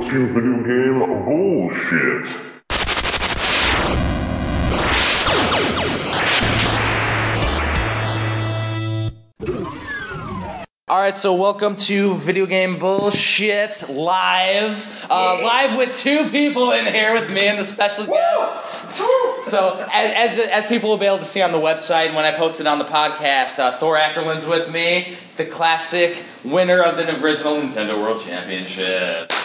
Welcome to video game bullshit. Alright, so welcome to video game bullshit live. Live with two people in here with me and the special guest. So, as people will be able to see on the website and when I post it on the podcast, Thor Ackerlund's with me, the classic winner of the original Nintendo World Championship. Yay.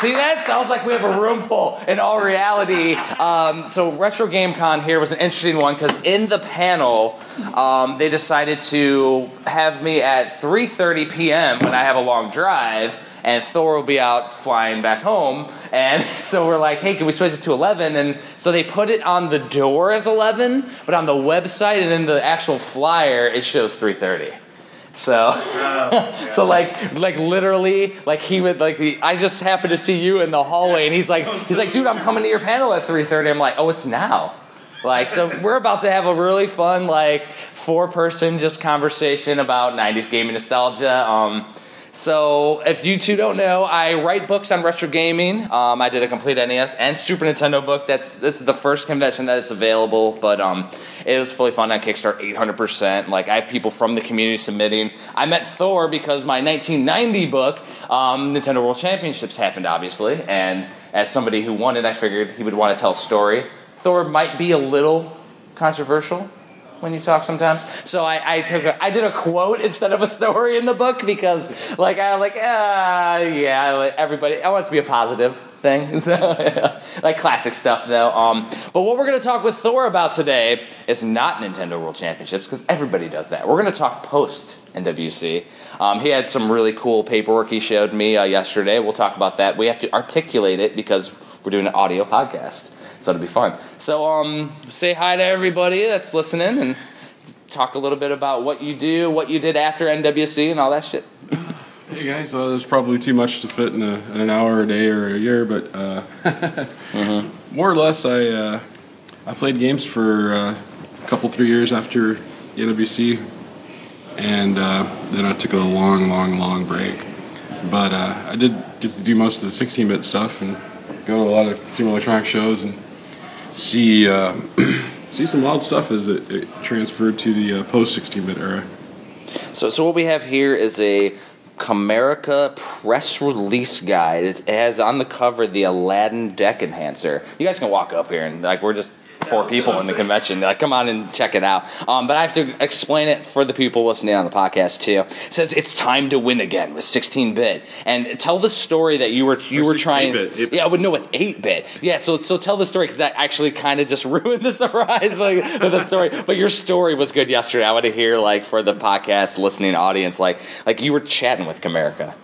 See, that sounds like we have a room full in all reality. So Retro Game Con here was an interesting one because in the panel, they decided to have me at 3:30 p.m. when I have a long drive, and Thor will be out flying back home. And so we're like, hey, can we switch it to 11? And so they put it on the door as 11, but on the website and in the actual flyer, it shows 3:30. So, yeah. So like literally, like he would like the. I just happened to see you in the hallway, and he's like, dude, I'm coming to your panel at 3:30. I'm like, oh, it's now. Like, so we're about to have a really fun like 4-person just conversation about 90s gaming nostalgia. So if you two don't know, I write books on retro gaming. I did a complete NES and Super Nintendo book. This is the first convention that it's available, but it was fully funded on Kickstarter 800%. Like, I have people from the community submitting. I met Thor because my 1990 book, Nintendo World Championships, happened, obviously. And as somebody who won it, I figured he would want to tell a story. Thor might be a little controversial when you talk sometimes. So I did a quote instead of a story in the book because I want it to be a positive thing. So, yeah. Like classic stuff though. But what we're going to talk with Thor about today is not Nintendo World Championships because everybody does that. We're going to talk post NWC. He had some really cool paperwork he showed me yesterday. We'll talk about that. We have to articulate it because we're doing an audio podcast. So it'll be fun. So say hi to everybody that's listening and talk a little bit about what you do, what you did after NWC and all that shit. Hey guys, there's probably too much to fit in an hour a day or a year, but mm-hmm. More or less I played games for a couple, 3 years after NWC, and then I took a long break. But I did get to do most of the 16-bit stuff and go to a lot of Consumer Electronic shows and see some wild stuff as it transferred to the post 16-bit era. So what we have here is a Camerica press release guide. It has on the cover the Aladdin Deck Enhancer. You guys can walk up here and like we're just 4 people in the convention. Like, come on and check it out. But I have to explain it for the people listening on the podcast too. It says it's time to win again with 16-bit, and tell the story that you were trying. Bit. Yeah, I would know with 8-bit. Yeah, so tell the story because that actually kind of just ruined the surprise with the story. But your story was good yesterday. I want to hear like for the podcast listening audience, like you were chatting with Camerica.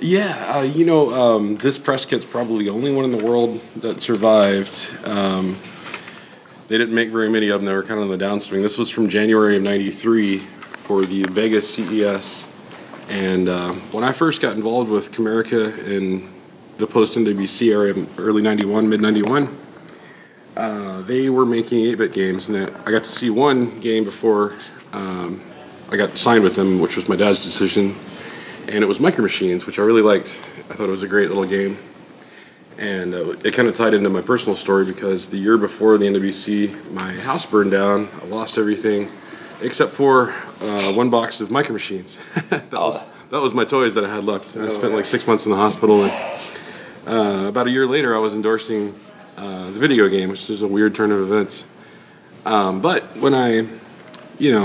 Yeah, this press kit's probably the only one in the world that survived. They didn't make very many of them. They were kind of on the downswing. This was from January of '93 for the Vegas CES. And when I first got involved with Camerica in the post-NWC area, early '91, mid-'91, they were making 8-bit games. And I got to see one game before I got signed with them, which was my dad's decision. And it was Micro Machines, which I really liked. I thought it was a great little game. And it kind of tied into my personal story because the year before the NWC, my house burned down. I lost everything except for one box of Micro Machines. That was my toys that I had left. And I spent like 6 months in the hospital. And about a year later, I was endorsing the video game, which is a weird turn of events. But when I,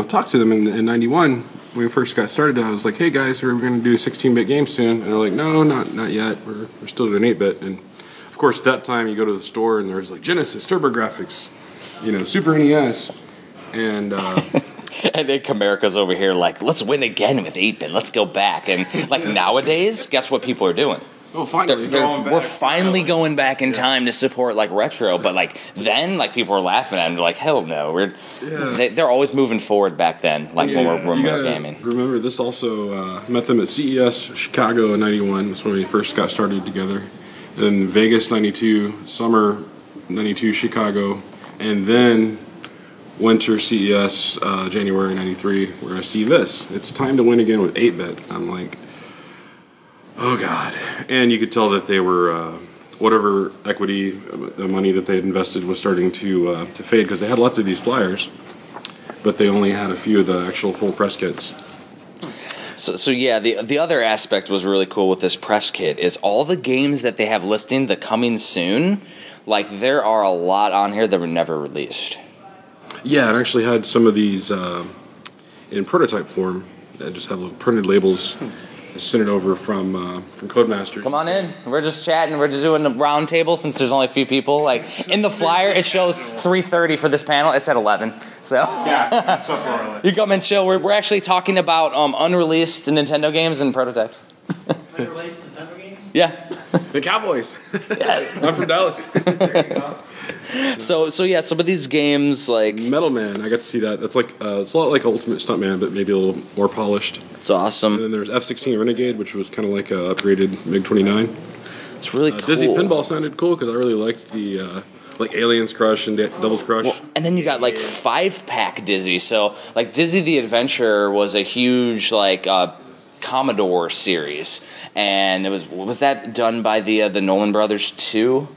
talked to them in '91, when we first got started, I was like, "Hey guys, we're going to do a 16-bit game soon," and they're like, "No, not yet. We're still doing 8-bit." And of course, at that time, you go to the store, and there's like Genesis, TurboGrafx, Super NES, and... and then Camerica's over here like, let's win again with 8-bit, let's go back. And like nowadays, guess what people are doing? Oh, finally. We're finally going back in time to support like retro, but like then, like people are laughing at them, they're like, hell no. They're always moving forward back then, like when we're remote gaming. Remember, this also met them at CES Chicago in '91, that's when we first got started together. Then Vegas '92, summer '92, Chicago, and then winter CES, January '93, where I see this. It's time to win again with 8-bit. I'm like, Oh God. And you could tell that they were, whatever equity, the money that they had invested was starting to fade, because they had lots of these flyers, but they only had a few of the actual full press kits. So yeah, the other aspect was really cool with this press kit is all the games that they have listing, the coming soon, like there are a lot on here that were never released. Yeah, it actually had some of these in prototype form. I just had little printed labels. I sent it over from Codemasters. Come on in. We're just chatting. We're just doing the round table since there's only a few people. Like in the flyer, it shows 3:30 for this panel. It's at 11. So yeah, so far. You come and chill. We're actually talking about unreleased Nintendo games and prototypes. Unreleased Nintendo games? Yeah. The Cowboys. Yeah. I'm from Dallas. There you go. So yeah, some of these games like Metal Man, I got to see that. That's like it's a lot like Ultimate Stuntman, but maybe a little more polished. It's awesome. And then there's F16 Renegade, which was kind of like a upgraded MiG 29. It's really cool. Dizzy Pinball sounded cool because I really liked the like Aliens Crush and Devil's Crush. Well, and then you got like Five Pack Dizzy. So like Dizzy the Adventurer was a huge like Commodore series, and it was that done by the Nolan brothers too.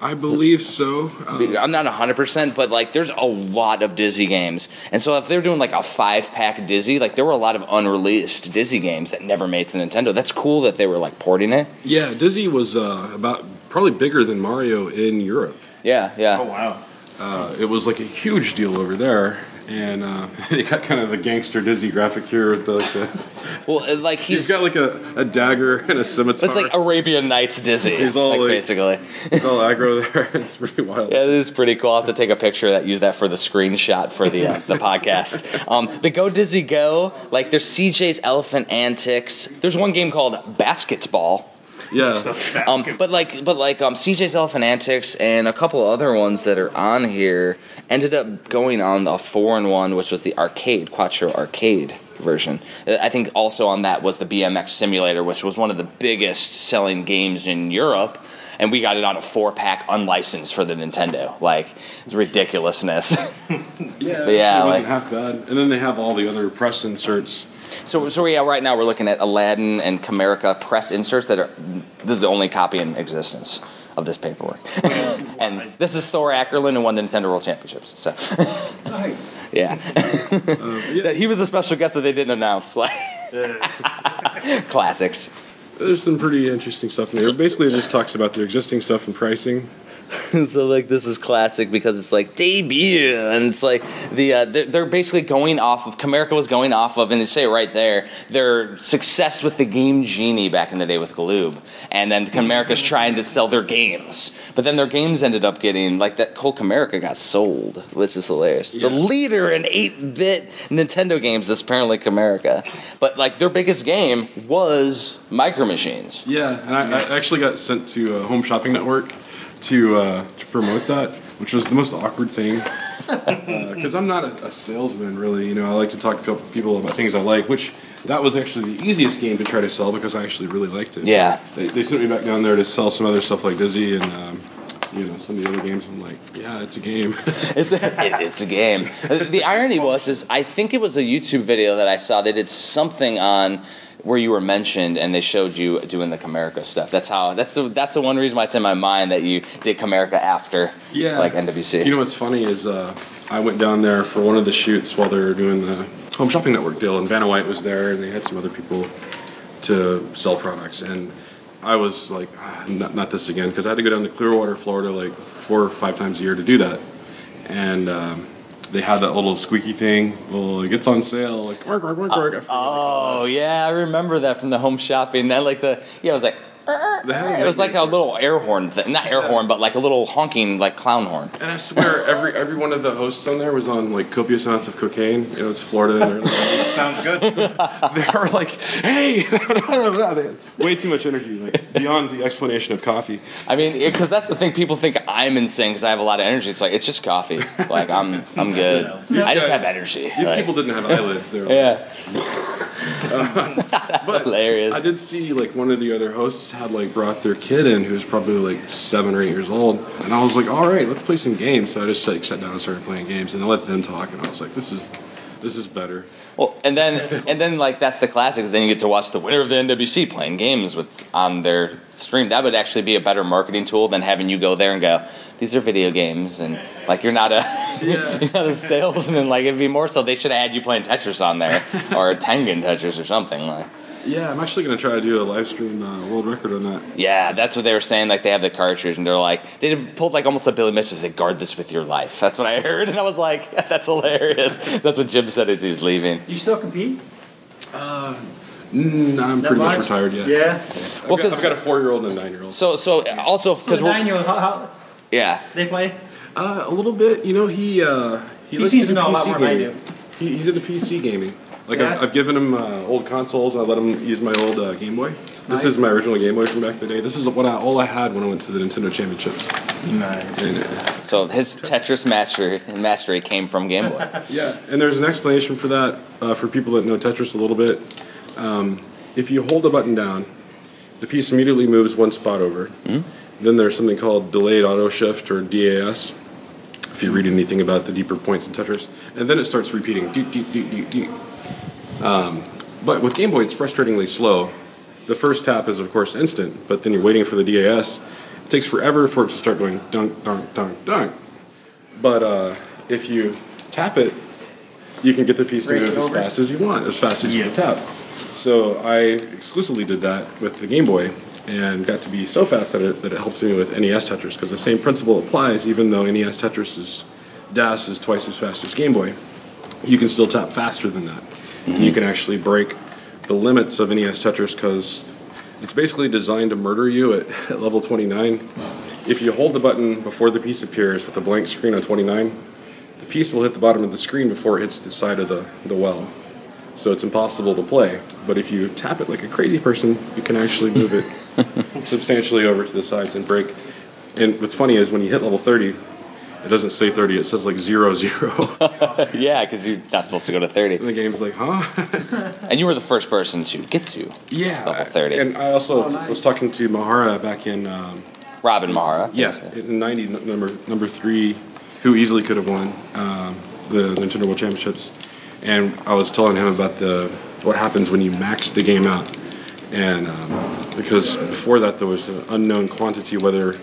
I believe so. I'm not 100%, but like there's a lot of Dizzy games. And so if they're doing like a 5-pack Dizzy, like there were a lot of unreleased Dizzy games that never made to Nintendo. That's cool that they were like porting it. Yeah, Dizzy was about probably bigger than Mario in Europe. Yeah, yeah. Oh, wow. It was like a huge deal over there. And they got kind of a gangster Dizzy graphic here with the well, like he's got like a dagger and a scimitar. It's like Arabian Nights Dizzy. He's all like, basically. He's all aggro there. It's pretty wild. Yeah, it is pretty cool. I'll have to take a picture of that. Use that for the screenshot for the podcast. The Go Dizzy Go. Like there's CJ's Elephant Antics. There's one game called Basketball. Yeah. But CJ's Elephant Antics and a couple other ones that are on here ended up going on the foreign one, which was the arcade, Quattro Arcade version. I think also on that was the BMX Simulator, which was one of the biggest selling games in Europe, and we got it on a 4-pack unlicensed for the Nintendo. Like, it's ridiculousness. Yeah, it wasn't half bad. And then they have all the other press inserts. So yeah, right now we're looking at Aladdin and Camerica press inserts that are. This is the only copy in existence of this paperwork, and this is Thor Ackerlund who won the Nintendo World Championships. So, nice. Yeah. Yeah, he was a special guest that they didn't announce. Like classics. There's some pretty interesting stuff in there. Basically, it just talks about their existing stuff and pricing. So like this is classic because it's like debut and it's like the they're basically going off of Camerica was going off of and they say right there their success with the Game Genie back in the day with Galoob, and then Camerica's trying to sell their games, but then their games ended up getting like that whole Camerica got sold, which is hilarious. Yeah. The leader in 8-bit Nintendo games is apparently Camerica, but like their biggest game was Micro Machines. Yeah, and I actually got sent to Home Shopping Network to promote that, which was the most awkward thing because I'm not a salesman really, you know. I like to talk to people about things I like, which that was actually the easiest game to try to sell because I actually really liked it. Yeah, they sent me back down there to sell some other stuff like Dizzy and you know, some of the other games. I'm like, yeah, it's a game. It's a game. The irony was I think it was a YouTube video that I saw. They did something on where you were mentioned, and they showed you doing the Camerica stuff. That's the one reason why it's in my mind that you did Camerica after, like NWC. You know what's funny is I went down there for one of the shoots while they were doing the Home Shopping Network deal, and Vanna White was there, and they had some other people to sell products, and I was like, not this again, because I had to go down to Clearwater, Florida, like 4 or 5 times a year to do that, and. They had that little squeaky thing. Well, it gets on sale. Like, work. Oh, yeah. I remember that from the Home Shopping. I like it was like, it was like a little air horn thing. Not air horn, but like a little honking, like clown horn. And I swear, every one of the hosts on there was on like copious amounts of cocaine. You know, it's Florida. Like, sounds good. So they were like, hey, way too much energy, like beyond the explanation of coffee. I mean, because that's the thing, people think I'm insane because I have a lot of energy. It's like it's just coffee. Like I'm good. Yeah. I just have energy. These people didn't have eyelids. They were that's hilarious. I did see like one of the other hosts had like brought their kid in who's probably like 7 or 8 years old, and I was like, all right, let's play some games. So I just like sat down and started playing games, and I let them talk, and I was like, this is This is better. Well, and then like that's the classics. Then you get to watch the winner of the NWC playing games with on their stream. That would actually be a better marketing tool than having you go there and go, these are video games, and like you're not a you're not a salesman. Like it'd be more so they should have had you playing Tetris on there or Tengen Tetris or something like. Yeah, I'm actually going to try to do a live stream world record on that. Yeah, that's what they were saying. Like, they have the cartridge, and they're like... They pulled, like, almost like Billy Mitchell said, guard this with your life. That's what I heard, and I was like, that's hilarious. That's what Jim said as he was leaving. You still compete? I'm pretty much retired, yeah. Yeah? I've got a 4-year-old and a 9-year-old. So also... So the 9-year-old, how... Yeah. They play? A little bit. You know, he seems to know a lot more than I do. He's into PC gaming. Like, yeah. I've given him old consoles. I let him use my old Game Boy. This is my original Game Boy from back in the day. This is what all I had when I went to the Nintendo Championships. Nice. And, so his Tetris mastery came from Game Boy. Yeah, and there's an explanation for that for people that know Tetris a little bit. If you hold the button down, the piece immediately moves one spot over. Mm-hmm. Then there's something called delayed auto shift, or DAS. If you read anything about the deeper points in Tetris. And then it starts repeating. Deep, deep, deep, deep, deep. But with Game Boy, it's frustratingly slow. The first tap is, of course, instant, but then you're waiting for the DAS. It takes forever for it to start going dunk, dunk, dunk, dunk. But if you tap it, you can get the piece to move as fast as you want, as fast as you can tap. So I exclusively did that with the Game Boy and got to be so fast at it that it helps me with NES Tetris, because the same principle applies, even though NES Tetris's DAS is twice as fast as Game Boy. You can still tap faster than that. Mm-hmm. You can actually break the limits of NES Tetris, because it's basically designed to murder you at level 29. If you hold the button before the piece appears with a blank screen on 29, the piece will hit the bottom of the screen before it hits the side of the well. So it's impossible to play. But if you tap it like a crazy person, you can actually move it substantially over to the sides and break. And what's funny is when you hit level 30... It doesn't say 30, it says like 00. Yeah, because you're not supposed to go to 30. And the game's like, huh? And you were the first person to get to level 30. And I also was talking to Mihara back in... Robin Mihara. Yes, yeah, in 90, number 3, who easily could have won the Nintendo World Championships. And I was telling him about what happens when you max the game out. And because before that there was an unknown quantity whether...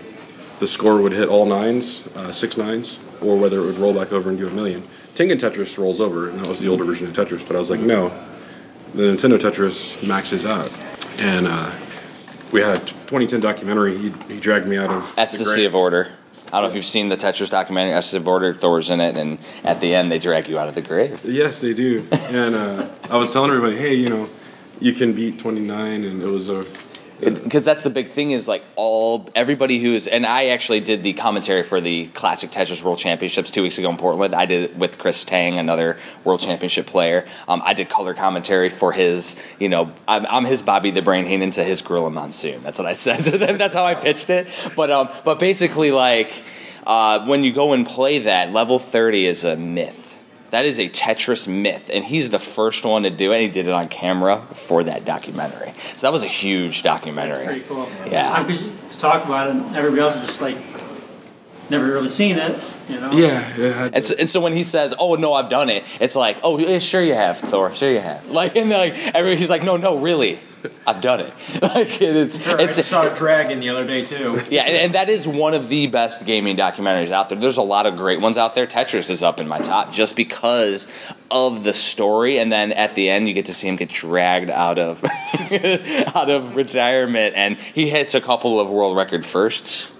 the score would hit all 9s, 6 9s, or whether it would roll back over and do 1,000,000. Tengen Tetris rolls over, and that was the older version of Tetris, but I was like, no, the Nintendo Tetris maxes out. And we had a 2010 documentary, he dragged me out of... Ecstasy of Order. I don't know if you've seen the Tetris documentary, Ecstasy of Order, Thor's in it, and at the end they drag you out of the grave. Yes, they do. And I was telling everybody, hey, you know, you can beat 29, and it was a... Because that's the big thing is like everybody who's, and I actually did the commentary for the Classic Tetris World Championships 2 weeks ago in Portland. I did it with Chris Tang, another World Championship player. I did color commentary for his, you know, I'm his Bobby the Brain Heenan to his Gorilla Monsoon. That's what I said to them. That's how I pitched it. But basically like when you go and play that, level 30 is a myth. That is a Tetris myth, and he's the first one to do it, and he did it on camera for that documentary. So that was a huge documentary. That's pretty cool. Yeah. I was to talk about it, and everybody else was just like, never really seen it, you know? Yeah. And so when he says, oh, no, I've done it, it's like, oh, yeah, sure you have, Thor, sure you have. Like, and like, he's like, no, really. I've done it. Like I saw Dragon the other day too. Yeah, and that is one of the best gaming documentaries out there. There's a lot of great ones out there. Tetris is up in my top just because of the story, and then at the end you get to see him get dragged out of retirement, and he hits a couple of world record firsts.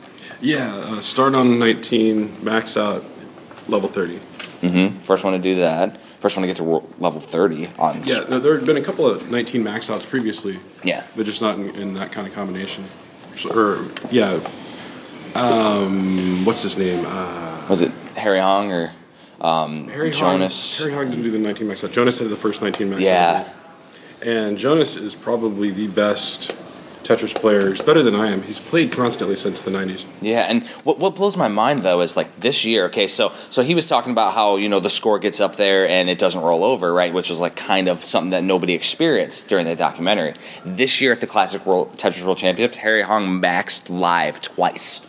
Yeah, start on 19, max out level 30. Mm-hmm. First one to do that. First one to get to level 30 on... Yeah, there had been a couple of 19 max outs previously. Yeah. But just not in that kind of combination. What's his name? Was it Harry Hong or Jonas? Harry Hong didn't do the 19 max out. Jonas did the first 19 max out. Yeah. And Jonas is probably the best Tetris player. He's better than I am. He's played constantly since the 90s. Yeah, and what blows my mind, though, is, like, this year, okay, so he was talking about how, you know, the score gets up there and it doesn't roll over, right, which was, like, kind of something that nobody experienced during the documentary. This year at the Classic Tetris World Championships, Harry Hong maxed live twice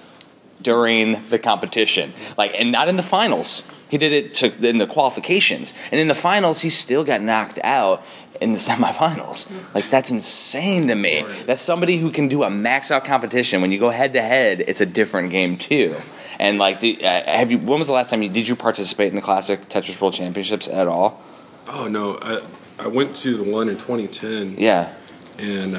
during the competition, like, and not in the finals. He did it in the qualifications. And in the finals, he still got knocked out in the semifinals. Like, that's insane to me. That's somebody who can do a max-out competition. When you go head-to-head, it's a different game, too. And, like, when was the last time did you participate in the Classic Tetris World Championships at all? Oh, no. I went to the one in 2010. Yeah. And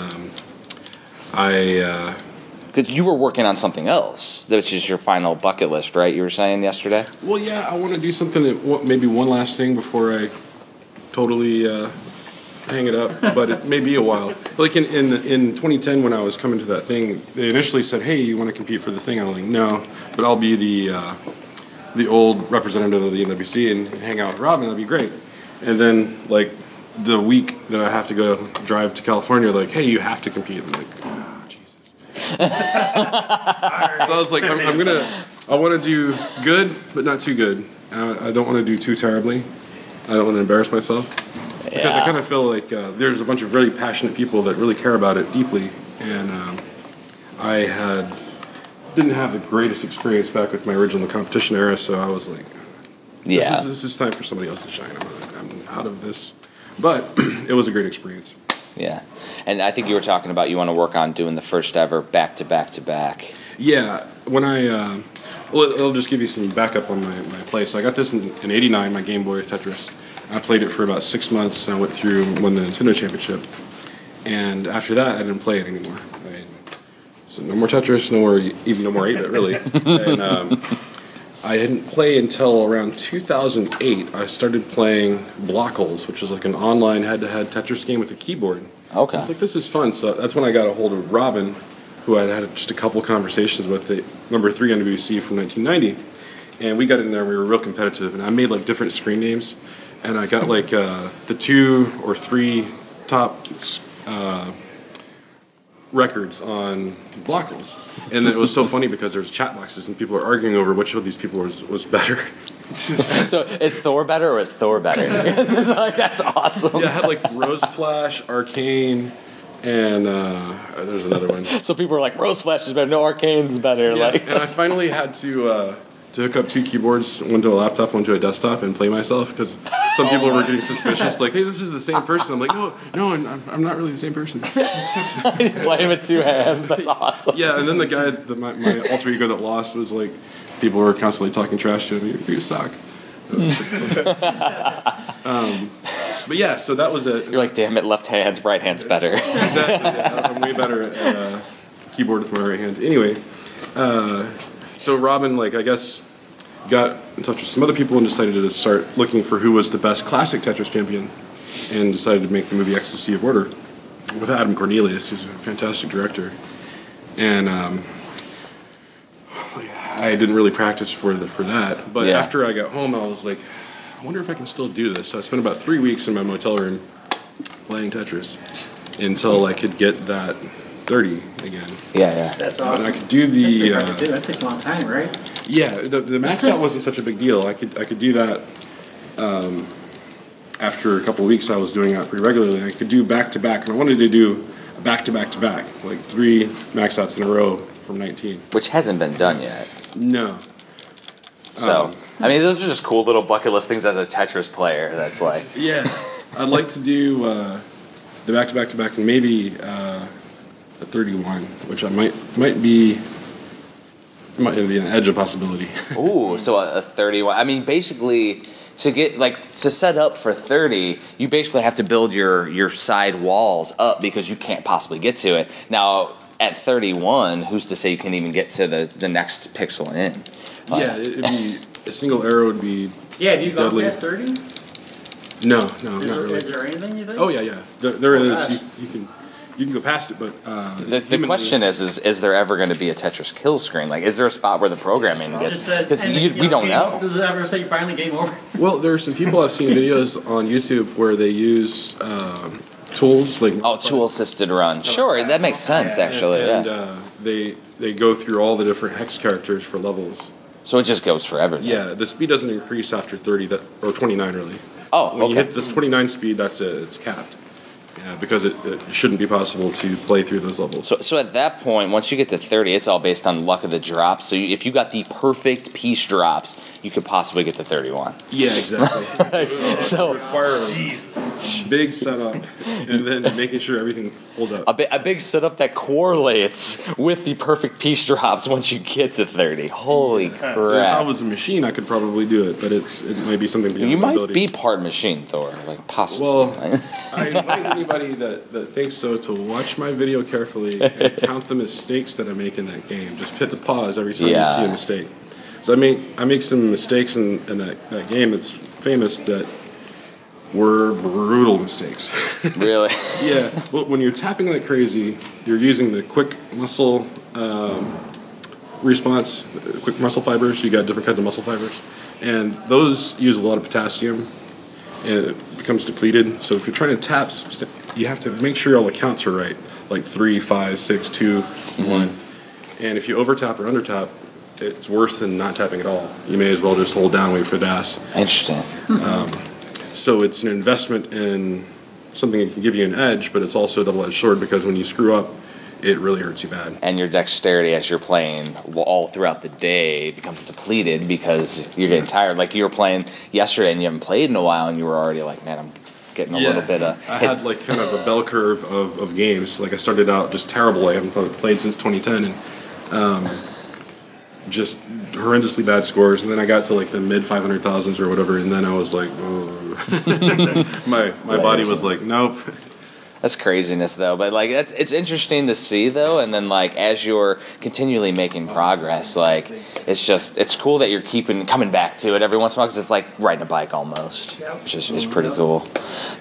because you were working on something else, which is your final bucket list, right? You were saying yesterday? Well, yeah, I want to do something, maybe one last thing before I totally hang it up, but it may be a while. Like in 2010 when I was coming to that thing, they initially said, hey, you want to compete for the thing? I was like, no, but I'll be the old representative of the NWC and hang out with Robin. That'd be great. And then, like, the week that I have to go drive to California, like, hey, you have to compete. I'm like, oh, Jesus. So I was like, I want to do good, but not too good. I don't want to do too terribly. I don't want to embarrass myself. Yeah. Because I kind of feel like there's a bunch of really passionate people that really care about it deeply. And I didn't have the greatest experience back with my original competition era, so I was like, this is time for somebody else to shine. I'm out of this. But it was a great experience. Yeah. And I think you were talking about you want to work on doing the first ever back-to-back-to-back. Yeah. When I... I'll just give you some backup on my play. So I got this in 89, my Game Boy Tetris. I played it for about 6 months, and I went through and won the Nintendo Championship. And after that, I didn't play it anymore. So no more Tetris, even no more 8-bit, really. And I didn't play until around 2008. I started playing Blockles, which is like an online head-to-head Tetris game with a keyboard. Okay. It's like, this is fun. So that's when I got a hold of Robin, who I'd had just a couple conversations with, the number 3 NWC from 1990. And we got in there, and we were real competitive. And I made like different screen names. And I got like the 2 or 3 top records on Blockles. And it was so funny because there was chat boxes and people were arguing over which of these people was better. So is Thor better or is Thor better? Like, that's awesome. Yeah, I had like Rose Flash, Arcane, and there's another one. So people were like, Rose Flash is better, no, Arcane's better. Yeah, and I finally had to hook up 2 keyboards, one to a laptop, one to a desktop, and play myself, because some people were getting suspicious, like, hey, this is the same person. I'm like, no, I'm not really the same person. He's playing with 2 hands. That's awesome. Yeah, and then the guy, my alter ego that lost, was like, people were constantly talking trash to him. You suck. But yeah, so that was it. You're like, damn it, left hand, right hand's better. Exactly. Yeah, I'm way better at keyboard with my right hand. Anyway, so Robin, like, I guess, got in touch with some other people and decided to start looking for who was the best classic Tetris champion, and decided to make the movie Ecstasy of Order with Adam Cornelius, who's a fantastic director. And I didn't really practice for that, but after I got home, I was like, I wonder if I can still do this. So I spent about 3 weeks in my motel room playing Tetris until I could get that 30 again. Yeah. That's awesome. And I could do the... That's hard to do. That takes a long time, right? Yeah, the max out wasn't such a big deal. I could do that after a couple of weeks. I was doing that pretty regularly. I could do back-to-back, and I wanted to do back-to-back-to-back, like 3 max outs in a row from 19. Which hasn't been done yet. No. So, I mean, those are just cool little bucket list things as a Tetris player. That's like... Yeah. I'd like to do the back-to-back-to-back and maybe... 31, which I might be an edge of possibility. Ooh, so a 31. I mean, basically, to get to set up for 30, you basically have to build your side walls up because you can't possibly get to it. Now, at 31, who's to say you can even get to the next pixel in? Yeah, it'd be a single arrow would be. Yeah, do you go past 30? No, not really. Is there anything you think? Oh yeah. There is. You can. You can go past it, but... the question is there ever going to be a Tetris kill screen? Like, is there a spot where the programming gets... Because we don't know. Does it ever say finally game over? Well, there are some people I've seen videos on YouTube where they use tools, like... Oh, tool-assisted run. Sure, that makes sense, actually. And they go through all the different hex characters for levels. So it just goes for everything. Yeah, the speed doesn't increase after 30, or 29, really. Oh, okay. When you hit this 29 speed, that's it. It's capped. because it shouldn't be possible to play through those levels. So at that point, once you get to 30, it's all based on luck of the drop. So if you got the perfect piece drops, you could possibly get to 31. Yeah, exactly. Jesus. Big setup, and then making sure everything holds up. A big setup that correlates with the perfect piece drops once you get to 30. Holy crap. If I was a machine, I could probably do it, but it might be something beyond my abilities. You might be part machine, Thor, like possibly. Well, I invite anybody that thinks so to watch my video carefully and count the mistakes that I make in that game. Just hit the pause every time you see a mistake. So I make some mistakes in that game that's famous that were brutal mistakes. Really? Yeah. Well, when you're tapping like crazy, you're using the quick muscle response, quick muscle fibers. You got different kinds of muscle fibers, and those use a lot of potassium, and it becomes depleted. So if you're trying to tap, you have to make sure all the counts are right, like 3, 5, 6, 2, mm-hmm. 1. And if you overtap or undertap, it's worse than not tapping at all. You may as well just hold down, wait for DAS. Interesting. So it's an investment in something that can give you an edge, but it's also a double-edged sword because when you screw up, it really hurts you bad. And your dexterity as you're playing all throughout the day becomes depleted because you're getting tired. Like you were playing yesterday and you haven't played in a while and you were already like, man, I'm getting a little bit of... I had like kind of a bell curve of games. Like I started out just terrible. I haven't played since 2010 and just horrendously bad scores. And then I got to like the mid-500,000s or whatever and then I was like, whoa. my body was like, nope. That's craziness, though. But like, it's interesting to see, though. And then like, as you're continually making progress, like it's cool that you're coming back to it every once in a while because it's like riding a bike almost, which is pretty cool.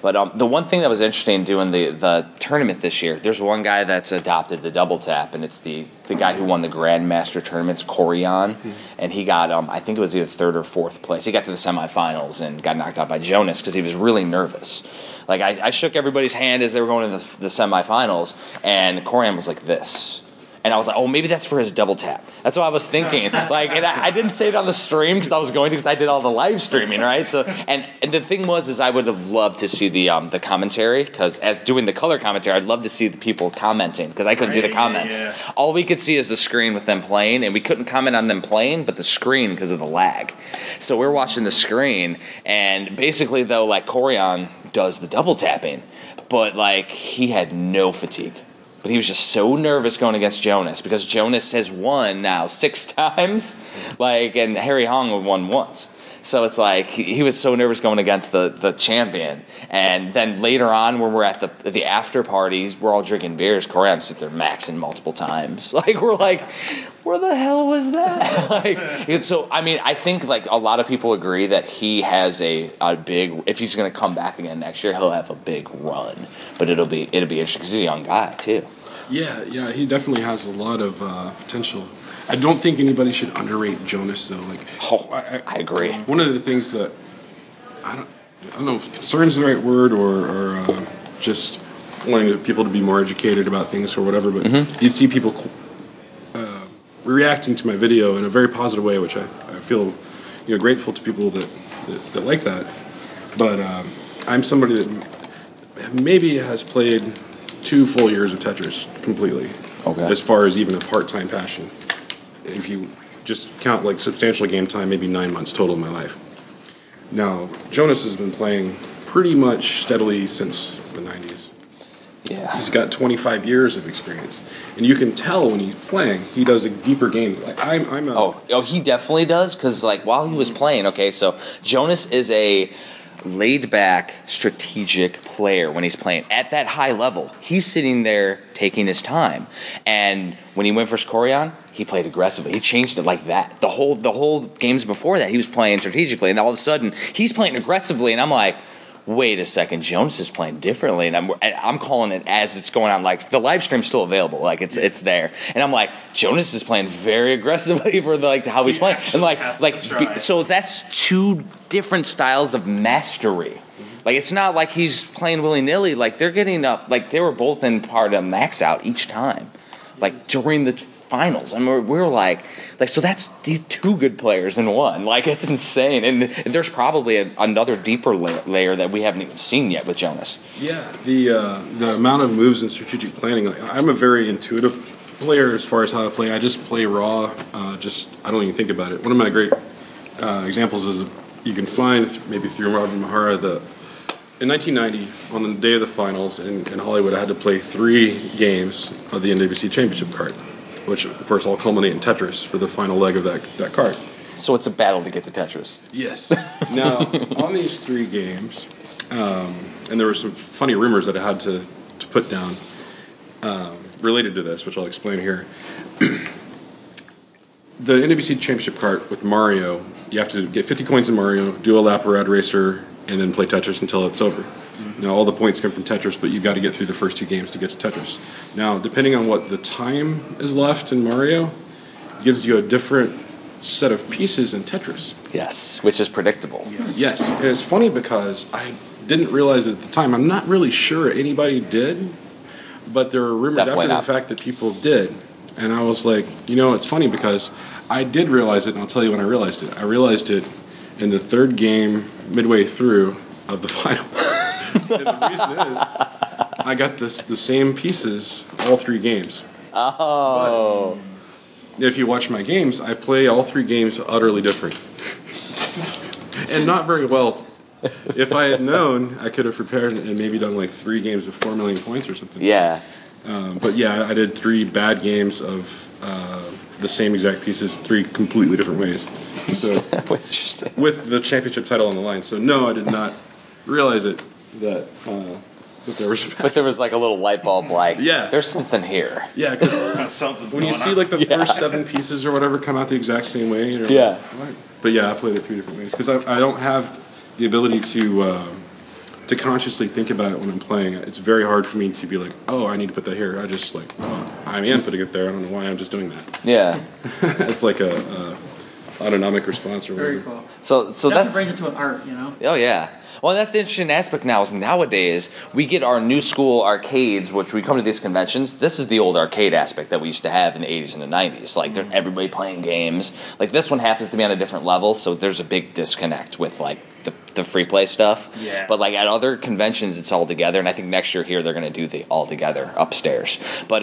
But the one thing that was interesting doing the tournament this year, there's one guy that's adopted the double tap, and it's the guy who won the Grandmaster tournaments, Corian, and he got, I think it was either 3rd or 4th place. He got to the semifinals and got knocked out by Jonas because he was really nervous. Like, I shook everybody's hand as they were going to the semifinals, and Corian was like this. And I was like, oh, maybe that's for his double tap. That's what I was thinking. Like, and I didn't say it on the stream because I was going to, because I did all the live streaming, right? So, and the thing was I would have loved to see the commentary because as doing the color commentary, I'd love to see the people commenting because I couldn't see the comments. Yeah. All we could see is the screen with them playing, and we couldn't comment on them playing, but the screen because of the lag. So we're watching the screen, and basically though, like Corian does the double tapping, but like he had no fatigue. But he was just so nervous going against Jonas because Jonas has won now 6 times, like, and Harry Hong won once. So it's like he was so nervous going against the champion. And then later on, when we're at the after parties, we're all drinking beers. Corian sit there maxing multiple times. Like we're like, where the hell was that? Like, so I mean, I think like a lot of people agree that he has a big. If he's going to come back again next year, he'll have a big run. But it'll be interesting because he's a young guy too. Yeah, he definitely has a lot of potential. I don't think anybody should underrate Jonas, though. Like, I agree. One of the things that I don't know if concern's the right word or just wanting people to be more educated about things or whatever, but you'd see people reacting to my video in a very positive way, which I feel grateful to people that like that. But I'm somebody that maybe has played 2 full years of Tetris completely, as far as even a part-time passion. If you just count like substantial game time, maybe 9 months total in my life. Now, Jonas has been playing pretty much steadily since the 90s. Yeah. He's got 25 years of experience. And you can tell when he's playing, he does a deeper game. Like I'm a... Oh, he definitely does, because like while he was playing, so Jonas is a laid-back, strategic player when he's playing. At that high level, he's sitting there taking his time. And when he went for Corian, he played aggressively. He changed it like that. The whole games before that, he was playing strategically, and all of a sudden, he's playing aggressively, and I'm like, wait a second, Jonas is playing differently, and I'm calling it as it's going on. Like the live stream's still available, like it's there, and I'm like, Jonas is playing very aggressively for like how he's playing, and like so that's 2 different styles of mastery. Like it's not like he's playing willy nilly. Like they're getting up, like they were both in part of max out each time, like during the finals, and we're like so that's two good players in one. Like, it's insane, and there's probably another deeper layer that we haven't even seen yet with Jonas. Yeah, the amount of moves and strategic planning. Like, I'm a very intuitive player as far as how I play. I just play raw. I don't even think about it. One of my great examples is you can find maybe through Robin Mihara the. In 1990, on the day of the finals in Hollywood, I had to play 3 games of the NWC Championship card, which, of course, all culminate in Tetris for the final leg of that card. So it's a battle to get to Tetris. Yes. Now, on these 3 games, and there were some funny rumors that I had to put down related to this, which I'll explain here. The NWC Championship card with Mario, you have to get 50 coins in Mario, do a lap around Racer, and then play Tetris until it's over. Mm-hmm. Now, all the points come from Tetris, but you've got to get through the first 2 games to get to Tetris. Now, depending on what the time is left in Mario, it gives you a different set of pieces in Tetris. Yes, which is predictable. Yeah. Yes, and it's funny because I didn't realize it at the time. I'm not really sure anybody did, but there were rumors after the fact that people did. And I was like, it's funny because I did realize it, and I'll tell you when I realized it. I realized it in the 3rd game, midway through, of the final. And the reason is, I got the same pieces all 3 games. Oh. But if you watch my games, I play all 3 games utterly different. And not very well. If I had known, I could have prepared and maybe done 3 games with 4 million points or something. Yeah. But yeah, I did 3 bad games of the same exact pieces, 3 completely different ways. So, with the championship title on the line. So no, I did not realize it that there was. But there was a little light bulb, yeah, there's something here. Yeah, because something's when you see on. The first 7 pieces or whatever come out the exact same way. You're yeah. What? But yeah, I played it 3 different ways because I don't have the ability to consciously think about it when I'm playing. It's very hard for me to be I need to put that here. I just I am putting it there. I don't know why I'm just doing that. Yeah, it's like a autonomic response or whatever. Very cool. So that brings it to an art, Oh yeah. Well, that's the interesting aspect now is nowadays we get our new school arcades, which we come to these conventions. This is the old arcade aspect that we used to have in the 80s and the 90s. Everybody playing games. This one happens to be on a different level, so there's a big disconnect with the free play stuff. Yeah. But at other conventions it's all together, and I think next year here they're going to do the all together upstairs. But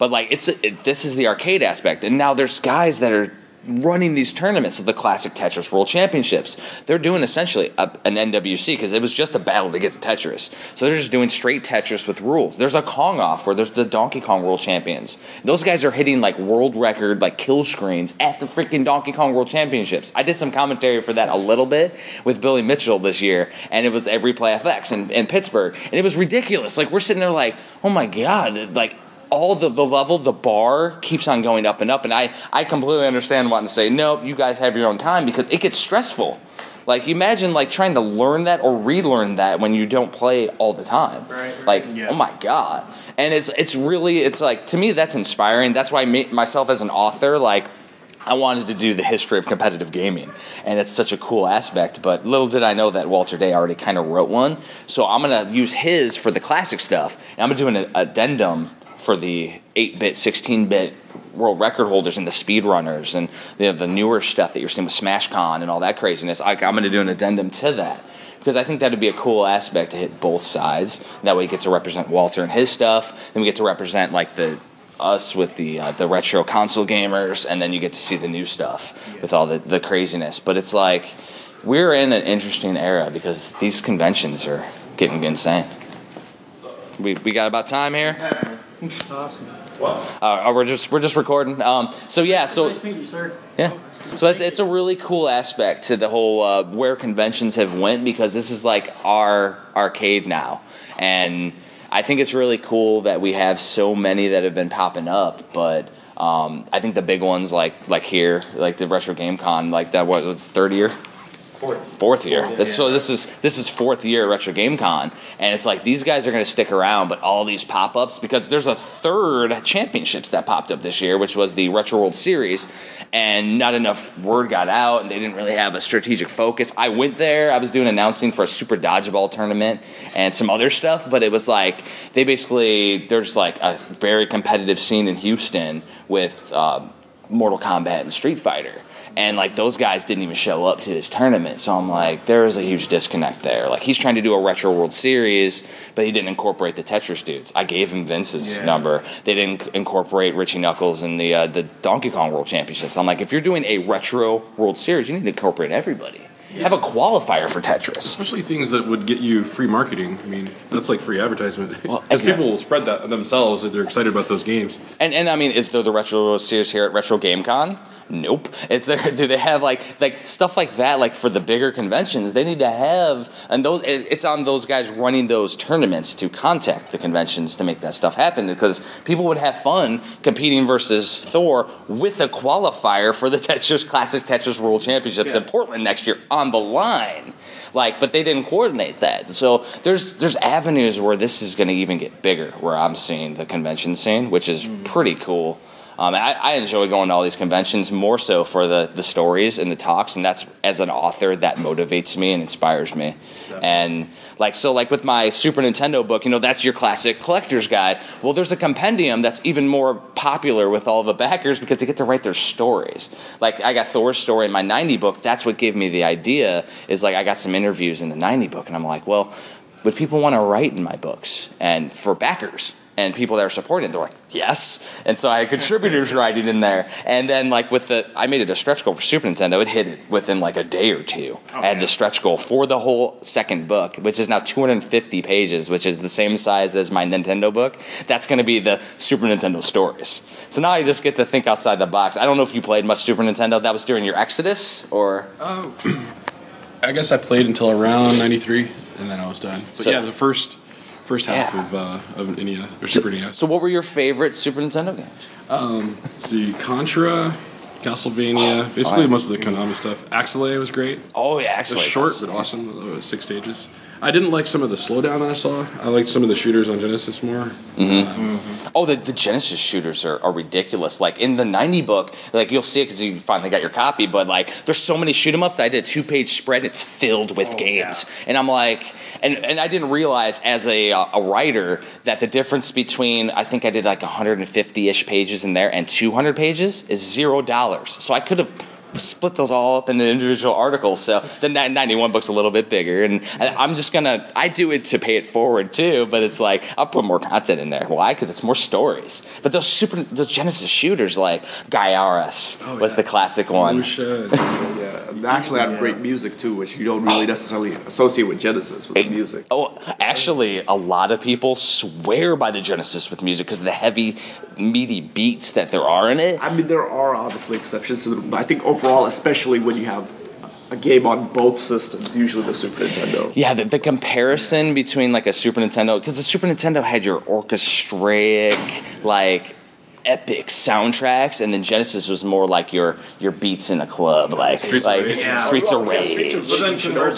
this is the arcade aspect, and now there's guys that are running these tournaments of the Classic Tetris World Championships. They're doing essentially an NWC because it was just a battle to get to Tetris. So they're just doing straight Tetris with rules. There's a Kong off where there's the Donkey Kong World Champions. Those guys are hitting world record kill screens at the freaking Donkey Kong World Championships. I did some commentary for that a little bit with Billy Mitchell this year, and it was every play FX in Pittsburgh, and it was ridiculous. We're sitting there oh my god, all the level, the bar keeps on going up and up, and I completely understand wanting to say, no, you guys have your own time, because it gets stressful. Imagine trying to learn that or relearn that when you don't play all the time. Right. Oh my god. And it's really, to me, that's inspiring. That's why myself as an author, I wanted to do the history of competitive gaming, and it's such a cool aspect, but little did I know that Walter Day already kind of wrote one, so I'm going to use his for the classic stuff, and I'm going to do an addendum for the 8-bit, 16-bit world record holders and the speedrunners and the newer stuff that you're seeing with SmashCon and all that craziness. I'm going to do an addendum to that because I think that would be a cool aspect to hit both sides. That way you get to represent Walter and his stuff, then we get to represent us with the retro console gamers, and then you get to see the new stuff with all the craziness. But it's we're in an interesting era because these conventions are getting insane. We got about time here. Awesome. Wow. We're just recording. Nice to meet you, sir. Yeah. So it's a really cool aspect to the whole where conventions have went, because this is our arcade now, and I think it's really cool that we have so many that have been popping up, but. I think the big ones like here, the Retro Game Con, that was its 3rd year. Fourth year. Yeah. So this is fourth year Retro Game Con, and it's like these guys are going to stick around, but all these pop-ups, because there's a third championships that popped up this year, which was the Retro World Series, and not enough word got out, and they didn't really have a strategic focus. I went there. I was doing announcing for a Super Dodgeball tournament and some other stuff, but it was like there's like a very competitive scene in Houston with Mortal Kombat and Street Fighter. And, like, those guys didn't even show up to this tournament. So I'm like, there is a huge disconnect there. Like, he's trying to do a Retro World Series, but he didn't incorporate the Tetris dudes. I gave him Vince's number. They didn't incorporate Richie Knuckles and the Donkey Kong World Championships. I'm like, if you're doing a Retro World Series, you need to incorporate everybody. Yeah. Have a qualifier for Tetris. Especially things that would get you free marketing. I mean, that's like free advertisement. Because people will spread that themselves if they're excited about those games. And I mean, is there the Retro World Series here at Retro Game Con? Nope. It's there. Do they have like stuff like that? Like for the bigger conventions, they need to have, and those it's on those guys running those tournaments to contact the conventions to make that stuff happen, because people would have fun competing versus Thor with a qualifier for the Tetris Classic Tetris World Championships in Portland next year on the line. Like, but they didn't coordinate that. So there's avenues where this is going to even get bigger. Where I'm seeing the convention scene, which is pretty cool. I enjoy going to all these conventions more so for the stories and the talks, and that's, as an author, that motivates me and inspires me. Definitely. And like with my Super Nintendo book, that's your classic collector's guide. Well, there's a compendium that's even more popular with all the backers because they get to write their stories. Like, I got Thor's story in my 90 book. That's what gave me the idea, is like I got some interviews in the 90 book, and I'm like, well, would people want to write in my books? And for backers and people that are supporting, they're like, yes. And so I had contributors writing in there. And then, like, I made it a stretch goal for Super Nintendo. It hit it within, like, a day or two. I had the stretch goal for the whole second book, which is now 250 pages, which is the same size as my Nintendo book. That's going to be the Super Nintendo stories. So now I just get to think outside the box. I don't know if you played much Super Nintendo. That was during your Exodus, or? Oh, I guess I played until around 93, and then I was done. But, so, the first half of an NES or Super NES. So, what were your favorite Super Nintendo games? Contra, Castlevania, most of the Konami stuff. Axelay was great. Oh yeah, Axelay. It was short but awesome. It was 6 stages. I didn't like some of the slowdown that I saw. I liked some of the shooters on Genesis more. Oh, the Genesis shooters are ridiculous. Like in the 90 book, like you'll see it because you finally got your copy. But like, there's so many shoot 'em ups. I did a 2-page spread. It's filled with games, and I'm like. And I didn't realize as a writer that the difference between, I think I did like 150-ish pages in there and 200 pages is $0. So I could have split those all up into individual articles. So the 91 book's a little bit bigger. And I'm just going to, I do it to pay it forward too, but it's like, I'll put more content in there. Why? Because it's more stories. But those Genesis shooters, like Gaiaras was the classic one. Actually, I have great music too, which you don't really necessarily associate with Genesis with the music. Oh, actually, a lot of people swear by the Genesis with music because of the heavy, meaty beats that there are in it. I mean, there are obviously exceptions to them, but I think overall, especially when you have a game on both systems, usually the Super Nintendo. Yeah, the comparison between like a Super Nintendo, because the Super Nintendo had your orchestraic, like, epic soundtracks, and then Genesis was more like your beats in a club, like Streets of Rage.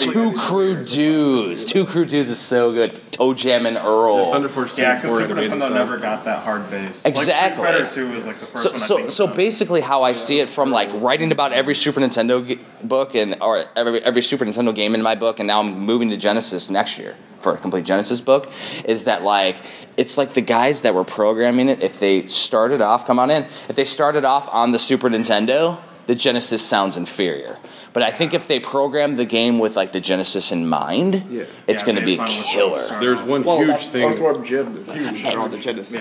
Two Crew Dudes is so good. Toe Jam and Earl. Thunder Force 2. Yeah, because Super Nintendo never got that hard bass. Exactly. Like Street Fighter 2 was like the first one. So basically, how I see it from like writing about every Super Nintendo book or every Super Nintendo game in my book, and now I'm moving to Genesis next year for a complete Genesis book, is that like it's like the guys that were programming it, if they started off on the Super Nintendo, the Genesis sounds inferior. But I think if they programmed the game with like the Genesis in mind, it's going to be killer. There's one huge thing.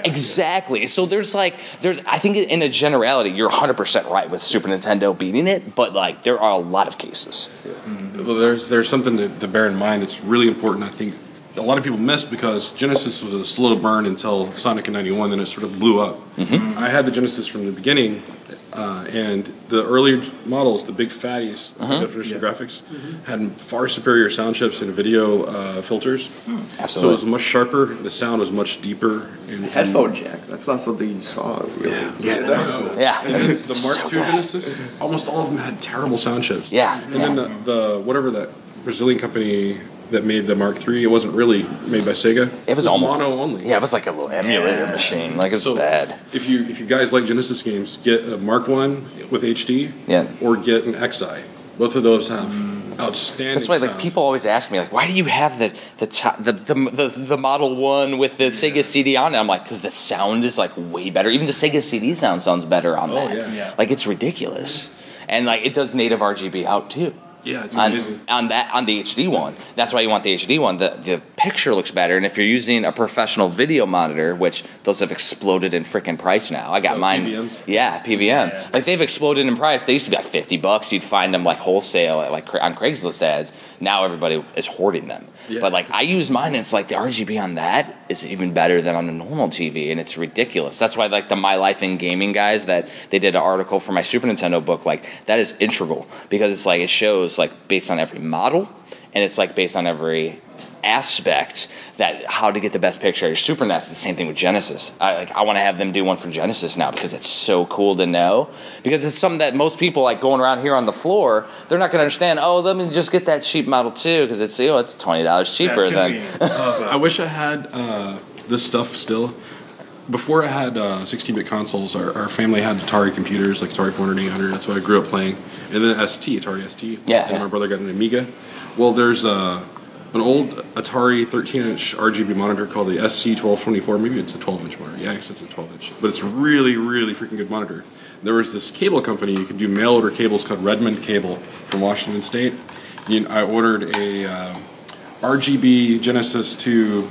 Exactly. So there's I think in a generality, you're 100% right with Super Nintendo beating it, but like there are a lot of cases. Yeah. Mm-hmm. Well, there's something to bear in mind that's really important, I think. A lot of people missed because Genesis was a slow burn until Sonic in 91, then it sort of blew up. Mm-hmm. I had the Genesis from the beginning, And the earlier models, the big fatties, definition graphics, had far superior sound chips and video filters. Absolutely. So it was much sharper. The sound was much deeper. And headphone jack. That's not something you saw. Really. Yeah. And then the Mark II Genesis, almost all of them had terrible sound chips. Yeah. And then the whatever that Brazilian company that made the Mark III, it wasn't really made by Sega. It was almost mono only. Yeah, it was like a little emulator machine. Like it's so bad. If you guys like Genesis games, get a Mark I with HD. Yeah. Or get an XI. Both of those have outstanding. That's why sound. Like people always ask me like, why do you have the Model 1 with the Sega CD on it? I'm like, because the sound is like way better. Even the Sega CD sounds better on that. Yeah. Like it's ridiculous, and like it does native RGB out too. Yeah, it's amazing. On the HD one. That's why you want the HD one. The picture looks better, and if you're using a professional video monitor, which those have exploded in frickin' price now. I got mine. PVMs? Yeah, PVM. Yeah. Like, they've exploded in price. They used to be like $50. You'd find them like wholesale at, like on Craigslist ads. Now everybody is hoarding them. Yeah. But like, I use mine, and it's like the RGB on that is even better than on a normal TV, and it's ridiculous. That's why like the My Life in Gaming guys, that they did an article for my Super Nintendo book, like that is integral, because it's like it shows like based on every model, and it's like based on every aspect that how to get the best picture. Your Super NES, the same thing with Genesis. I want to have them do one for Genesis now, because it's so cool to know, because it's something that most people like going around here on the floor, they're not going to understand. Oh, let me just get that cheap Model 2 because it's it's $20 cheaper than. I wish I had this stuff still. Before I had 16-bit consoles, our family had Atari computers, like Atari 400, 800. That's what I grew up playing. And then Atari ST. Yeah. And my brother got an Amiga. Well, there's an old Atari 13-inch RGB monitor called the SC1224. Maybe it's a 12-inch monitor. Yeah, I guess it's a 12-inch. But it's really, really freaking good monitor. There was this cable company. You could do mail-order cables called Redmond Cable from Washington State. I ordered a RGB Genesis 2...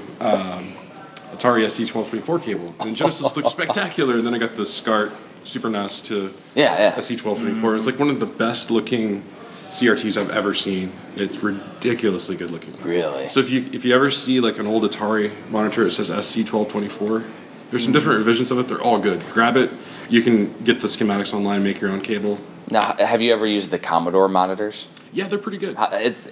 Atari SC1224 cable. And Genesis looked spectacular, and then I got the SCART Super NES to SC1224. It was like one of the best looking CRTs I've ever seen. It's ridiculously good looking. Really? So if you ever see like an old Atari monitor that says SC1224, there's some different revisions of it. They're all good. Grab it. You can get the schematics online, make your own cable. Now, have you ever used the Commodore monitors? Yeah, they're pretty good.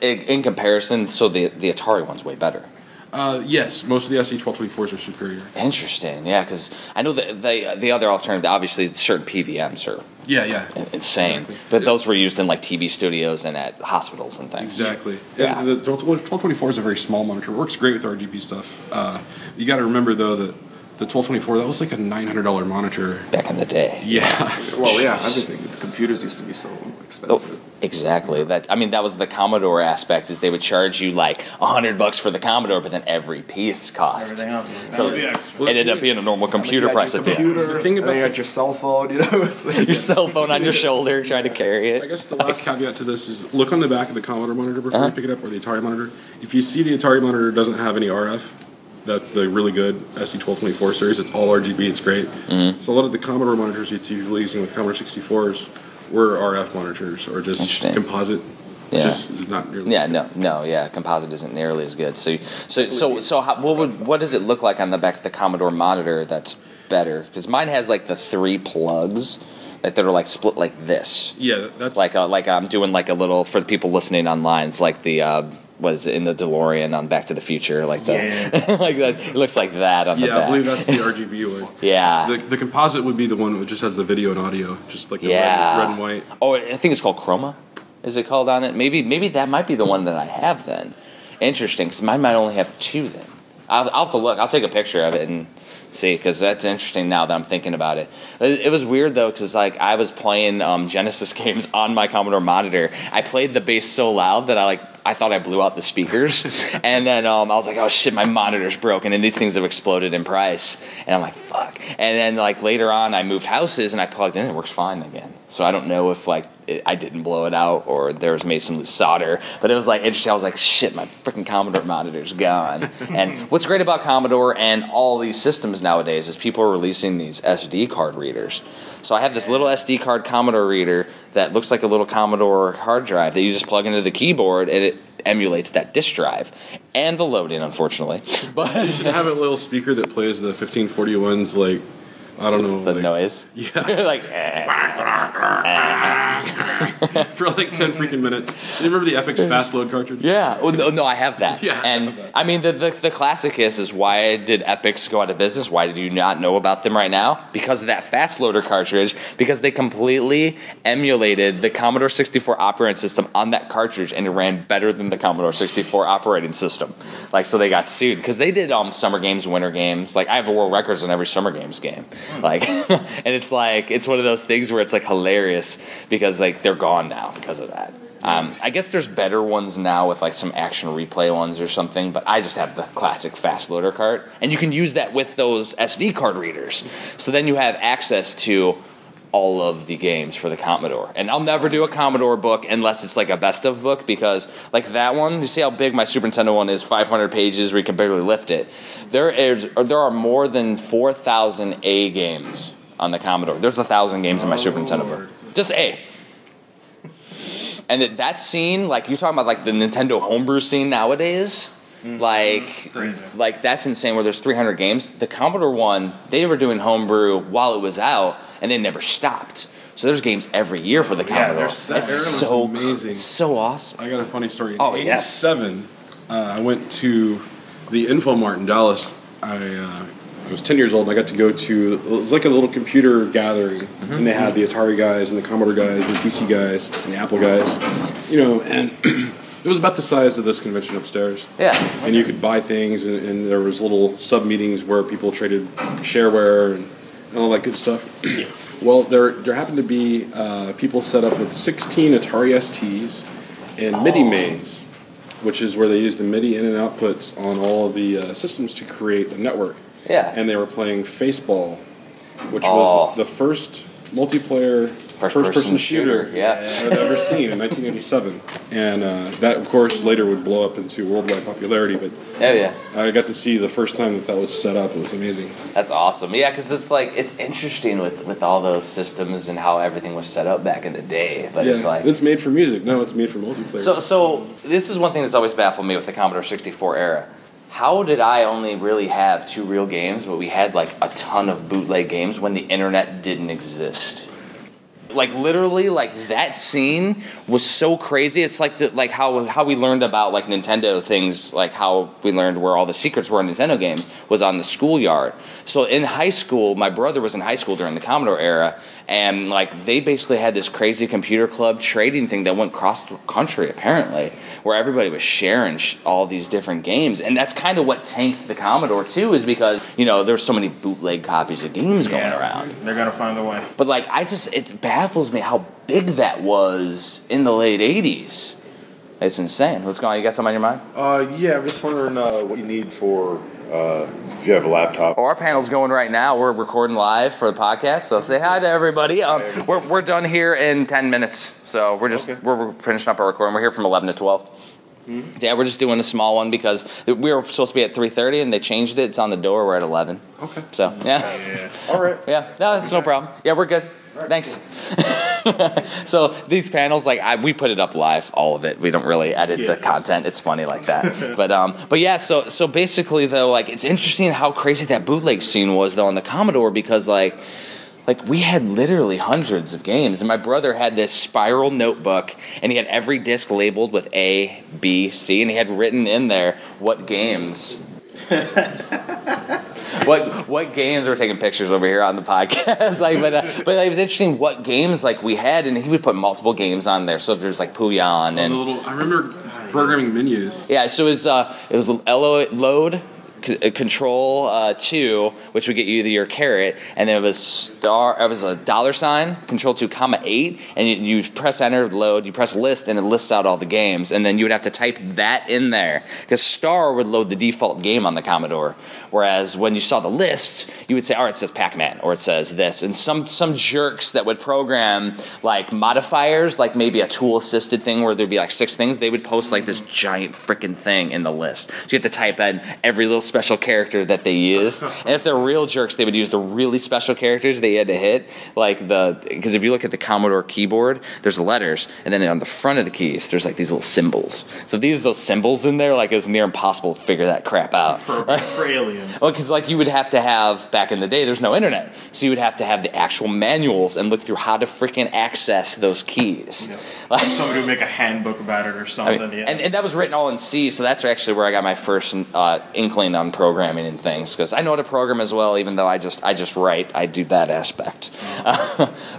In comparison, so the Atari one's way better. Yes, most of the SC1224s are superior. Interesting, yeah, because I know that the other alternative, obviously, certain PVMs are insane, exactly. But those were used in like TV studios and at hospitals and things. Exactly. Yeah. And the 1224 is a very small monitor. It works great with RGB stuff. You got to remember though that the 1224 that was like a $900 monitor back in the day. Yeah. Well, yeah, everything. The computers used to be so expensive. Oh. Exactly. That was the Commodore aspect, is they would charge you like $100 for the Commodore, but then every piece cost. Everything else. So it ended up being a normal computer price at the end. The thing about you had your cell phone, your cell phone on your shoulder trying to carry it. I guess the last caveat to this is look on the back of the Commodore monitor before you pick it up, or the Atari monitor. If you see the Atari monitor doesn't have any RF, that's the really good SC1224 series. It's all RGB. It's great. Mm-hmm. So a lot of the Commodore monitors you'd see people using with Commodore 64s were RF monitors or just composite. Yeah. Just not nearly. Yeah, composite isn't nearly as good. So how, what does it look like on the back of the Commodore monitor that's better? Because mine has like the three plugs that are like split like this. Yeah, that's like I'm doing like a little, for the people listening online, it's like the. Was in the DeLorean on Back to the Future, like that. Yeah. Like that. It looks like that on the back. Yeah, I believe that's the RGB one. Yeah. The composite would be the one that just has the video and audio, just like the red and white. Oh, I think it's called Chroma. Is it called on it? Maybe that might be the one that I have then. Interesting, because mine might only have two then. I'll have to look. I'll take a picture of it and see, because that's interesting now that I'm thinking about it. It was weird, though, because like, I was playing Genesis games on my Commodore monitor. I played the bass so loud that I thought I blew out the speakers, and then I was like, "Oh shit, my monitor's broken!" And these things have exploded in price, and I'm like, "Fuck!" And then like later on, I moved houses and I plugged in, and it works fine again. So I don't know if like I didn't blow it out or there was maybe some loose solder, but it was like interesting. I was like, "Shit, my freaking Commodore monitor's gone." And what's great about Commodore and all these systems nowadays is people are releasing these SD card readers. So I have this little SD card Commodore reader that looks like a little Commodore hard drive that you just plug into the keyboard, and it emulates that disk drive and the loading, unfortunately. But you should have a little speaker that plays the 1541's like I don't know. The noise. Yeah. Like, for like 10 freaking minutes. Do you remember the Epic's fast load cartridge? Yeah. Oh, no, I have that. Yeah. And I mean, the classic is why did Epic's go out of business? Why did you not know about them right now? Because of that fast loader cartridge, because they completely emulated the Commodore 64 operating system on that cartridge, and it ran better than the Commodore 64 operating system. Like, so they got sued because they did summer games, winter games. Like, I have a world records on every summer games game. Like, and it's like, it's one of those things where it's like hilarious because like they're gone now because of that. I guess there's better ones now with like some action replay ones or something, but I just have the classic fast loader cart, and you can use that with those SD card readers. So then you have access to all of the games for the Commodore. And I'll never do a Commodore book unless it's like a best of book, because like that one, you see how big my Super Nintendo one is, 500 pages where you can barely lift it. There are more than 4,000 A games on the Commodore. There's 1,000 games in my Super Nintendo book. Just A. And that scene, like you're talking about like the Nintendo homebrew scene nowadays, like that's insane, where there's 300 games. The Commodore one, they were doing homebrew while it was out, and they never stopped. So there's games every year for the Commodore. It's so amazing. It's so awesome. I got a funny story. In 87, I went to the Infomart in Dallas. I was 10 years old, and I got to go to, it was like a little computer gathering, and they had the Atari guys, and the Commodore guys, and the PC guys, and the Apple guys, and it was about the size of this convention upstairs. Yeah. And you could buy things, and there was little sub-meetings where people traded shareware and all that good stuff. Well, there happened to be people set up with 16 Atari STs and MIDI mains, which is where they use the MIDI in and outputs on all of the systems to create a network. Yeah. And they were playing Faceball, which was the first multiplayer... First-person shooter I've ever seen in 1987, and that, of course, later would blow up into worldwide popularity. But I got to see the first time that was set up. It was amazing. That's awesome. Yeah, because it's like, it's interesting with all those systems and how everything was set up back in the day. But it's like, it's made for music. No, it's made for multiplayer. So this is one thing that's always baffled me with the Commodore 64 era. How did I only really have two real games, but we had like a ton of bootleg games when the internet didn't exist? Like, literally, like, that scene was so crazy. It's like how we learned about, like, Nintendo things, like how we learned where all the secrets were in Nintendo games was on the schoolyard. So in high school, my brother was in high school during the Commodore era, and, like, they basically had this crazy computer club trading thing that went across the country, apparently, where everybody was sharing all these different games. And that's kind of what tanked the Commodore, too, is because, there's so many bootleg copies of games going around. They're going to find a way. But, like, it baffles me how big that was in the late 80s. It's insane. What's going on? You got something on your mind? I'm just wondering what you need for... if you have a laptop. Our panel's going right now. We're recording live for the podcast, so say hi to everybody. We're done here in 10 minutes, so we're finishing up our recording. We're here from 11 to 12. Mm-hmm. Yeah, we're just doing a small one because we were supposed to be at 3:30, and they changed it. It's on the door. We're at 11. Okay. So, yeah. All right. Yeah, no, that's no problem. Yeah, we're good. Thanks. So these panels, like we put it up live, all of it. We don't really edit the content. It's funny like that. But yeah. So basically, though, like it's interesting how crazy that bootleg scene was though on the Commodore, because like we had literally hundreds of games, and my brother had this spiral notebook, and he had every disc labeled with A, B, C, and he had written in there what games. What games we're taking pictures over here on the podcast? But it was interesting what games like we had, and he would put multiple games on there. So if there's like Puyan and I remember programming menus. Yeah, so it was load. Control 2, which would get you your carrot, and it was a $, Control 2, $8, and you press enter, load, you press list, and it lists out all the games, and then you would have to type that in there, because star would load the default game on the Commodore, whereas when you saw the list, you would say, all right, it says Pac-Man, or it says this, and some jerks that would program, like, modifiers, like maybe a tool-assisted thing where there'd be, like, 6 things, they would post, like, this giant frickin' thing in the list, so you have to type in every little special character that they used. And if they're real jerks, they would use the really special characters they had to hit. Like the, because if you look at the Commodore keyboard, there's letters, and then on the front of the keys, there's like these little symbols. So if these little symbols in there, like it was near impossible to figure that crap out. For aliens. Well, because like you would have to have, back in the day, there's no internet. So you would have to have the actual manuals and look through how to freaking access those keys. Yep. Like, somebody would make a handbook about it or something. I mean, yeah. And that was written all in C, so that's actually where I got my first inkling on programming and things, because I know how to program as well, even though I just write. I do that aspect.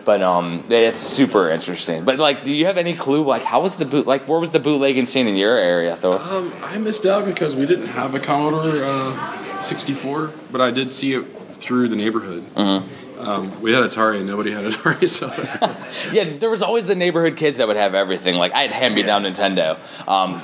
But it's super interesting. But like, do you have any clue, like how was the where was the bootlegging scene in your area, Thor? I missed out because we didn't have a Commodore 64, but I did see it through the neighborhood. We had Atari and nobody had Atari, so... Yeah, there was always the neighborhood kids that would have everything. Like, I had hand-me-down Nintendo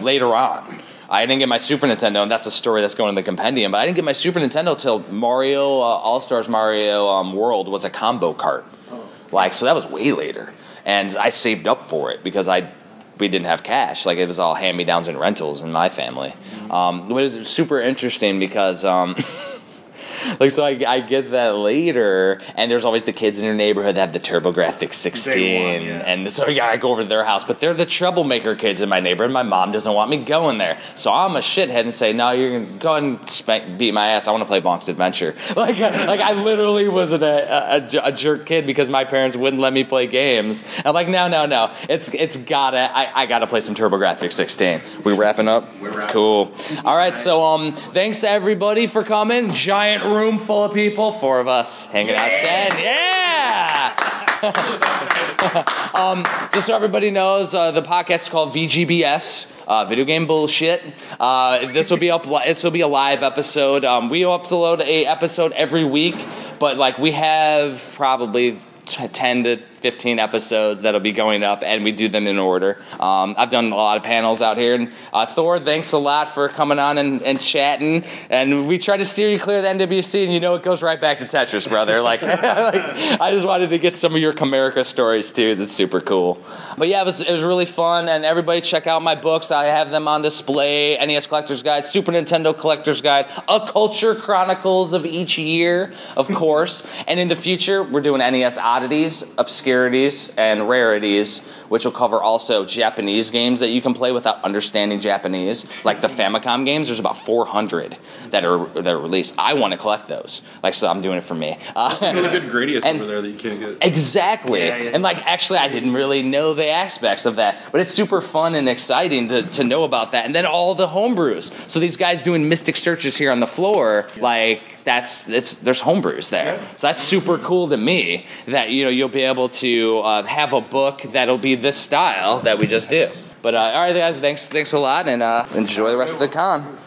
later on. I didn't get my Super Nintendo, and that's a story that's going in the compendium, but I didn't get my Super Nintendo till Mario All-Stars Mario World was a combo cart. Oh. Like, so that was way later. And I saved up for it because we didn't have cash. Like, it was all hand-me-downs and rentals in my family. But it was super interesting because... Like, so I get that later, and there's always the kids in your neighborhood that have the TurboGrafx 16, and so I go over to their house, but they're the troublemaker kids in my neighborhood. My mom doesn't want me going there, so I'm a shithead and say, "No, you're gonna go and beat my ass. I want to play Bonk's Adventure." Like, like I literally was a jerk kid because my parents wouldn't let me play games. I'm like, no, it's gotta I gotta play some TurboGrafx 16. We wrapping up? We're wrapping. Cool. All right, so thanks to everybody for coming. Giant room full of people, 4 of us hanging out. Just so everybody knows, the podcast is called VGBS, Video Game Bullshit. This will be up. This will be a live episode. We upload a episode every week, but like we have probably 10 to 15 episodes that'll be going up, and we do them in order. I've done a lot of panels out here, and Thor, thanks a lot for coming on and chatting, and we try to steer you clear of the NWC, and you know it goes right back to Tetris, brother. Like, I just wanted to get some of your Camerica stories too, because it's super cool. But yeah, it was really fun, and everybody check out my books. I have them on display: NES Collector's Guide, Super Nintendo Collector's Guide, A Culture Chronicles of each year, of course. And in the future, we're doing NES oddities, obscurities, and rarities, which will cover also Japanese games that you can play without understanding Japanese. Like the Famicom games, there's about 400 that are released. I want to collect those. Like, so I'm doing it for me. There's really good gradients over there that you can't get. Exactly. Yeah. And like, actually, I didn't really know the aspects of that, but it's super fun and exciting to know about that. And then all the homebrews. So these guys doing mystic searches here on the floor, like there's homebrews there. Yeah. So that's super cool to me that, you know, you'll be able to have a book that'll be this style that we just do. But all right, guys, thanks a lot, and enjoy the rest of the con.